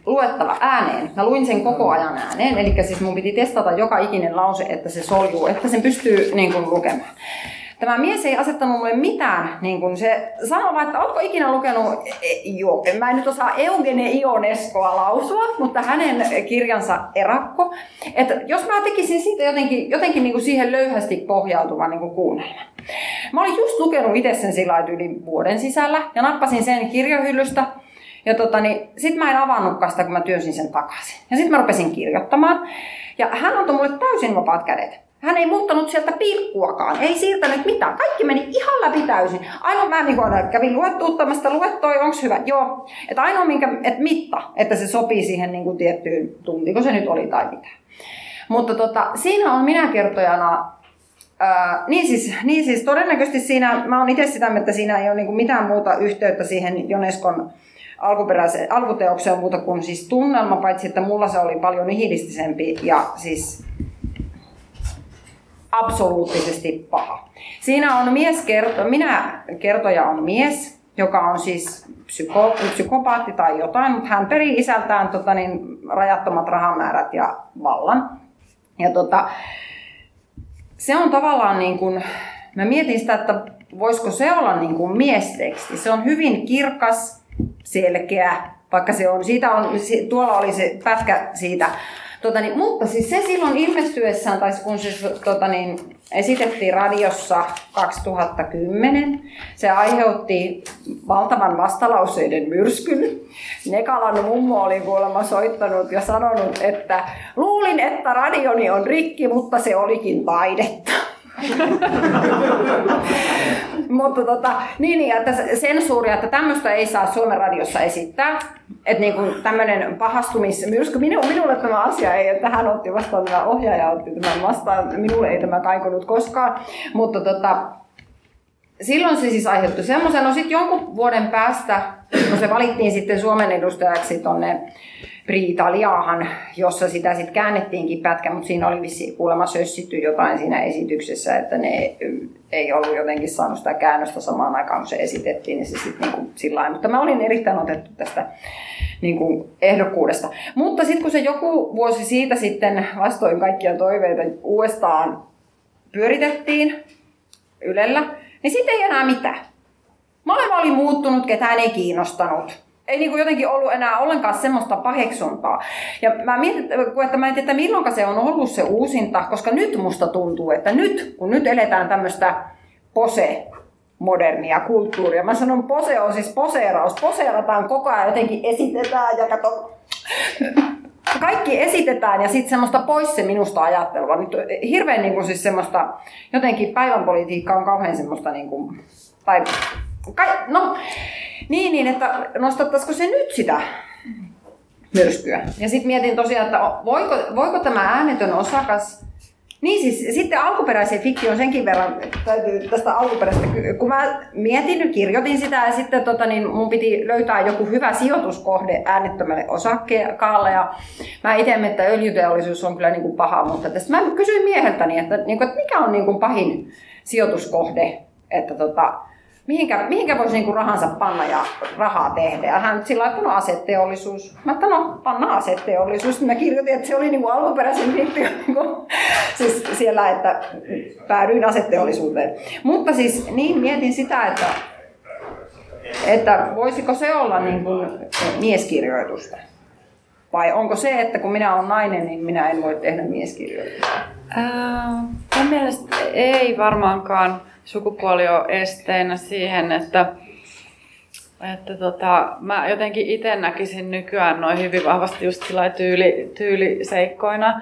luettava ääneen. Mä luin sen koko ajan ääneen, eli siis mun piti testata joka ikinen lause, että se soljuu, että sen pystyy niin kuin lukemaan. Tämä mies ei asettanut mulle mitään, niin kuin se sanoi vaan, että oletko ikinä lukenut, joo, mä en nyt osaa Eugene Ionescoa lausua, mutta hänen kirjansa Erakko, että jos mä tekisin siitä jotenkin niin kuin siihen löyhästi pohjautuvan niin kuin kuunnelman. Mä olin just lukenut itse sen sillä yli vuoden sisällä ja nappasin sen kirjahyllystä. Ja sit mä en avannutkaan sitä, kun mä työnsin sen takaisin. Ja sit mä rupesin kirjoittamaan. Ja hän antoi mulle täysin vapaat kädet. Hän ei muuttanut sieltä pilkkuakaan, ei siirtänyt mitään. Kaikki meni ihan läpi täysin. Ainoa mä kävin luettuuttamasta, luettoi, onko hyvä? Joo. Että ainoa mitta, että se sopii siihen niin kuin tiettyyn tuntiin, kun se nyt oli tai mitä. Mutta siinä on minä kertojana... Niin siis todennäköisesti siinä, mä oon itse sitä, että siinä ei ole niin kuin mitään muuta yhteyttä siihen Ionescon alkuteokseen muuta kuin siis tunnelma, paitsi että mulla se oli paljon nihilistisempi ja siis absoluuttisesti paha. Siinä on minä kertoja on mies, joka on siis psykopaatti tai jotain, mutta hän perii isältään rajattomat rahamäärät ja vallan. Ja se on tavallaan niin kuin, mä mietin sitä, että voisiko se olla niin kuin miesteksti. Se on hyvin kirkas, selkeä, vaikka se on, tuolla oli se pätkä siitä. Mutta siis se silloin ilmestyessään, tai kun se esitettiin radiossa 2010, se aiheutti valtavan vastalauseiden myrskyn. Nekalan mummo oli kuulemma soittanut ja sanonut, että luulin, että radioni on rikki, mutta se olikin taidetta. Mutta sensuuria, että tämmöistä ei saa Suomen radiossa esittää. Että niin kuin tämmöinen pahastumismyrsky, minulle tämä asia ei, että hän otti vastaan, tämä ohjaaja otti tämän vastaan, minulle ei tämä kaikunut koskaan, mutta silloin se siis aiheutti semmoisen, no sitten jonkun vuoden päästä, kun se valittiin sitten Suomen edustajaksi tuonne Britanniaan, jossa sitä sitten käännettiinkin pätkä, mutta siinä oli vissiin kuulemma sössitty jotain siinä esityksessä, että ne ei ollut jotenkin saanut sitä käännöstä samaan aikaan, kun se esitettiin, niin se sitten niin sillä lailla. Mutta mä olin erittäin otettu tästä niin kuin ehdokkuudesta. Mutta sitten kun se joku vuosi siitä sitten vastoin kaikkia toiveita uudestaan pyöritettiin Ylellä, niin sitten ei enää mitään. Maailma oli muuttunut, ketään ei kiinnostanut. Ei niin kuin jotenkin ollut enää ollenkaan semmoista paheksuntaa. Ja mä mietin, että milloinka se on ollut se uusinta, koska nyt musta tuntuu, että nyt, kun nyt eletään tämmöistä pose-modernia kulttuuria. Mä sanon, pose on siis poseeraus. Poseerataan koko ajan, jotenkin esitetään ja kato. Kaikki esitetään ja sitten semmoista pois se minusta ajattelua. Nyt hirveän niin kuin siis semmoista, jotenkin päivänpolitiikka on kauhean semmoista niin kuin, tai no niin, että nostattaisiko se nyt sitä myrskyä. Ja sitten mietin tosiaan, että voiko tämä äänetön osakas, niin siis sitten alkuperäiseen fiktioon senkin verran, tästä alkuperäistä, kun mä mietin, kirjoitin sitä ja sitten niin mun piti löytää joku hyvä sijoituskohde äänettömälle osakkaalle ja mä itse mietin, että öljyteollisuus on kyllä niin kuin paha, mutta tästä mä kysyin mieheltäni, että mikä on niin kuin pahin sijoituskohde, että mihinkä voisi niin kuin rahansa panna ja rahaa tehdä. Ja hän sillä lailla, että no aseteollisuus. Mä että no, panna aseteollisuus. Mä kirjoitin, että se oli niin kuin alkuperäisen fiktio. Siis siellä, että päädyin aseteollisuuteen. Mutta siis niin mietin sitä, että voisiko se olla niin kuin mieskirjoitusta. Vai onko se, että kun minä olen nainen, niin minä en voi tehdä mieskirjoitusta? Mun mielestä ei varmaankaan. Sukupuoli on esteenä siihen, että mä jotenkin itse näkisin nykyään noin hyvin vahvasti just sillä tyyliseikkoina.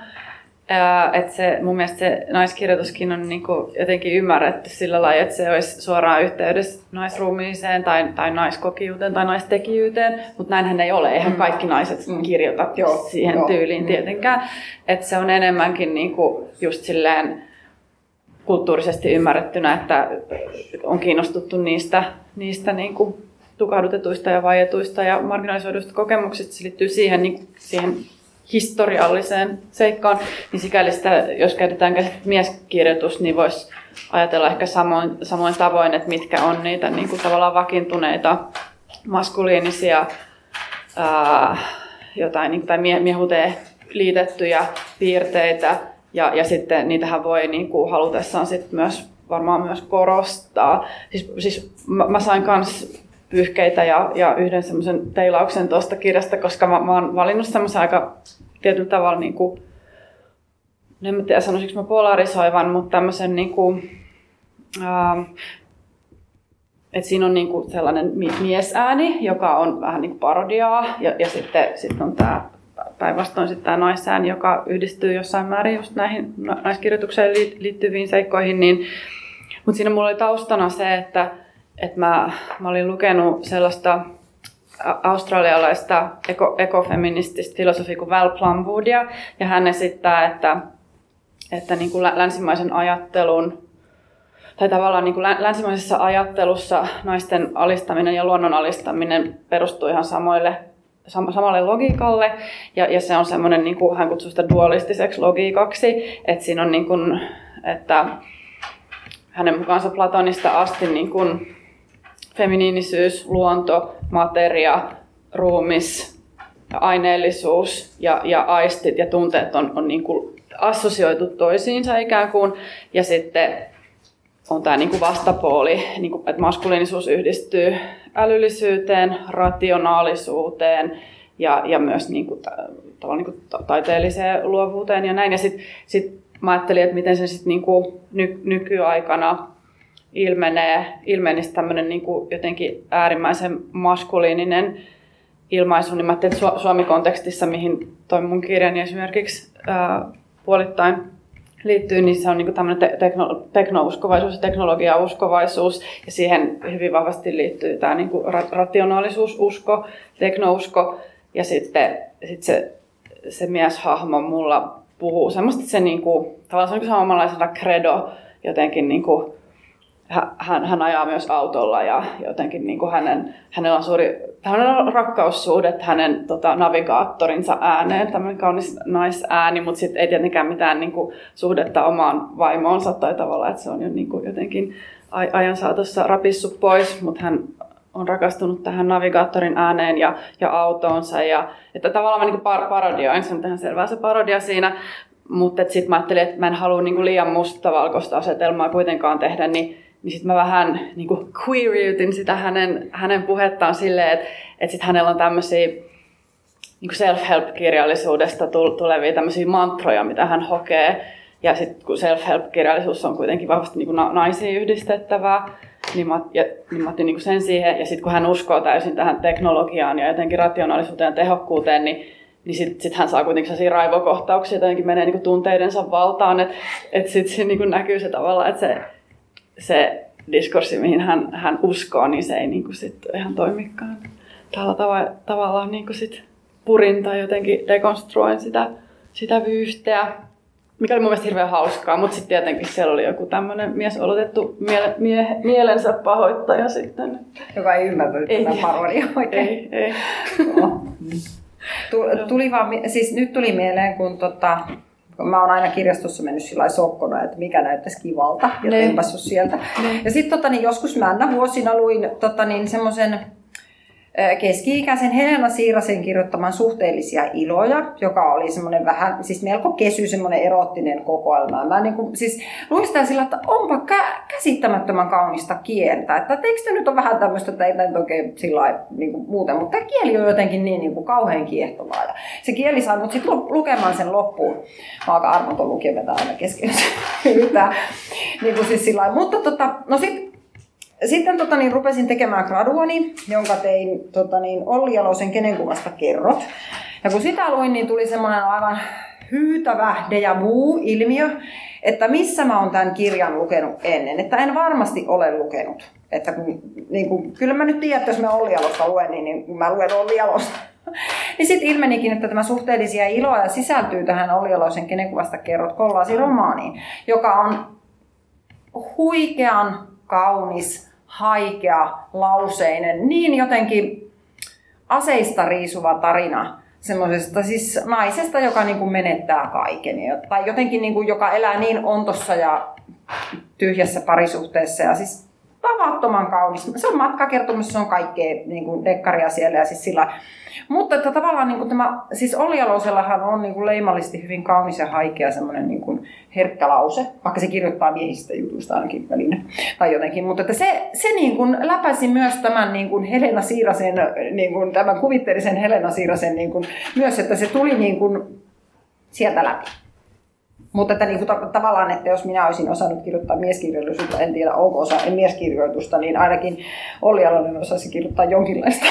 Että se, mun mielestä se naiskirjoituskin on niinku jotenkin ymmärretty sillä lailla, että se olisi suoraan yhteydessä naisruumiiseen tai naiskokiuteen tai naistekijyyteen, mutta näinhän ei ole, eihän kaikki naiset kirjoita siihen tyyliin tietenkään. Että se on enemmänkin niinku just silleen kulttuurisesti ymmärrettynä, että on kiinnostuttu niistä niin kuin tukahdutetuista ja vaietuista ja marginalisoiduista kokemuksista. Se liittyy siihen historialliseen seikkaan. Niin sikäli sitä, jos käytetään mieskirjoitus, niin voisi ajatella ehkä samoin tavoin, että mitkä on niitä niin kuin tavallaan vakiintuneita maskuliinisia jotain, niin kuin, tai miehuuteen liitettyjä piirteitä. Ja sitten niitähän voi niin kuin halutessaan sit myös, varmaan myös korostaa. Siis mä sain myös pyyhkeitä ja yhden semmoisen teilauksen tuosta kirjasta, koska mä oon valinnut semmoisen aika tietyllä tavalla, niin kuin, en tiedä sanoisinko mä polarisoivan, mutta tämmöisen, niin kuin, että siinä on niin kuin sellainen miesääni, joka on vähän niin kuin parodiaa, ja sitten on tämä. Päinvastoin sitten tämä naisääni, joka yhdistyy jossain määrin just näihin naiskirjoitukseen liittyviin seikkoihin. Niin. Mutta siinä mulla oli taustana se, että mä olin lukenut sellaista australialaista ekofeminististä filosofia kuin Val Plumwoodia. Ja hän esittää, että niin kuin länsimaisen ajattelun, tai tavallaan niin kuin länsimaisessa ajattelussa naisten alistaminen ja luonnon alistaminen perustuu ihan samalle logiikalle, ja se on semmoinen, niin kuin hän kutsuu sitä dualistiseksi logiikaksi, että siinä on niin kuin, että hänen mukaansa Platonista asti niin kuin feminiinisyys, luonto, materia, ruumis, aineellisuus ja aistit ja tunteet on niin kuin assosioitu toisiinsa ikään kuin, ja sitten on tämä niinku vastapuoli, niinku, että maskuliinisuus yhdistyy älyllisyyteen, rationaalisuuteen ja myös niinku, niinku, taiteelliseen luovuuteen ja näin. Ja sit mä ajattelin, että miten se sit niinku nykyaikana ilmenisi tämmöinen niinku jotenkin äärimmäisen maskuliininen ilmaisu. Niin mä ajattelin, että Suomi-kontekstissa, mihin toi mun kirjani esimerkiksi puolittain liittyy, niin se on niinku tämmöinen teknouskovaisuus ja teknologiauskovaisuus, ja siihen hyvin vahvasti liittyy tämä niinku rationaalisuususko, teknousko, Ja sitten se mieshahmo mulla puhuu semmoista, että se niinku, tavallaan samanlaisena credo jotenkin niinku, hän ajaa myös autolla ja jotenkin niinku hänellä on suuri rakkaussuhde hänen navigaattorinsa ääneen, tämmöinen kaunis naisääni, mutta sitten ei tietenkään mitään niinku suhdetta omaan vaimoonsa tai tavallaan, että se on jo niinku jotenkin ajan saatossa rapissu pois, mutta hän on rakastunut tähän navigaattorin ääneen ja autoonsa. Ja, että tavallaan mä niinku parodioin, se on tähän selvää se parodia siinä, mutta sitten mä ajattelin, että mä en halua niinku liian mustavalkoista asetelmaa kuitenkaan tehdä, niin sitten mä vähän niinku querytin sitä hänen puhettaan silleen, että sitten hänellä on tämmöisiä niinku self-help-kirjallisuudesta tulevia tämmöisiä mantroja, mitä hän hokee. Ja sitten kun self-help-kirjallisuus on kuitenkin vahvasti niinku naisiin yhdistettävää, niin mä otin niinku sen siihen. Ja sitten kun hän uskoo täysin tähän teknologiaan ja jotenkin rationaalisuuteen ja tehokkuuteen, niin sitten hän saa kuitenkin sellaisia raivokohtauksia, että jotenkin menee niinku tunteidensa valtaan. Että sitten se niinku näkyy se tavallaan, että se diskurssi, mihin hän uskoo, niin se ei niinku sit ihan toimikaan. Tällä tavallaan niinku sit purin tai jotenkin dekonstruoin sitä vyyhteä, mikä oli mun mielestä hirveän hauskaa, mutta sitten tietenkin siellä oli joku tämmöinen mies oletettu mielensä pahoittaja sitten. Joka ei ymmärtänyt tätä parodia oikein. Ei. Tuli vaan, siis nyt tuli mieleen, kun mä oon aina kirjastossa mennyt sillä lailla sokkona, että mikä näyttäisi kivalta ja tempassut sieltä. Ne. Ja sitten joskus vuosina luin semmoisen keski-ikäisen Helena Siikaisen kirjoittaman Suhteellisia iloja, joka oli semmoinen vähän, siis melko kesy, semmoinen eroottinen kokoelma. Mä siis luin sitä sillä, että onpa käsittämättömän kaunista kieltä. Että tekstö nyt on vähän tämmöistä, että ei näin oikein sillä lailla niin muuten, mutta tämä kieli on jotenkin niin kauhean kiehtovaa. Ja se kieli sai mut sitten lukemaan sen loppuun. Mä aika armoton lukija vetää aina kesken yhtään. Niin siis sillä lailla. Mutta no Sitten rupesin tekemään graduani, jonka tein Olli Jalosen Kenen kuvasta kerrot. Ja kun sitä luin, niin tuli semmoinen aivan hyytävä déjà vu-ilmiö, että missä mä oon tämän kirjan lukenut ennen. Että en varmasti ole lukenut. Että kyllä mä nyt tiedän, että jos mä Olli Jalosta luen, niin mä luen Olli Jalosta. Niin sitten ilmenikin, että tämä Suhteellisia iloja sisältyy tähän Olli Jalosen Kenen kuvasta kerrot -kollaasiromaaniin, joka on huikean kaunis, haikea, lauseinen, niin jotenkin aseista riisuva tarina semmoisesta siis naisesta, joka menettää kaiken tai jotenkin joka elää niin ontossa ja tyhjässä parisuhteessa ja siis tavattoman kaunis. Se on matkakertomus, se on kaikkea dekkaria siellä ja siis sillä. Mutta että tavallaan tämä, siis Olli Jalosellahan on leimallisesti hyvin kaunis ja haikea semmoinen herkkä lause, vaikka se kirjoittaa miehistä jutuista ainakin välinä tai jotenkin. Mutta että se läpäisi myös tämän Helena Siikaisen, tämän kuvitteellisen Helena Siikaisen myös, että se tuli sieltä läpi. Mutta että tavallaan, että jos minä olisin osannut kirjoittaa mieskirjoitusta, en tiedä onko mieskirjoitusta, niin ainakin Olli Jalonen osaisi kirjoittaa jonkinlaista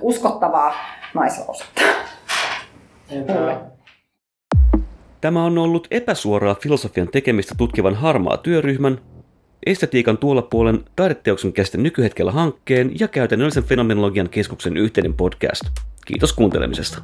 uskottavaa naislausetta. Tämä on ollut epäsuoraa filosofian tekemistä tutkivan Harmaa-työryhmän, estetiikan tuolla puolen taideteoksen käsite nykyhetkellä -hankkeen ja Käytännöllisen fenomenologian keskuksen yhteinen podcast. Kiitos kuuntelemisesta.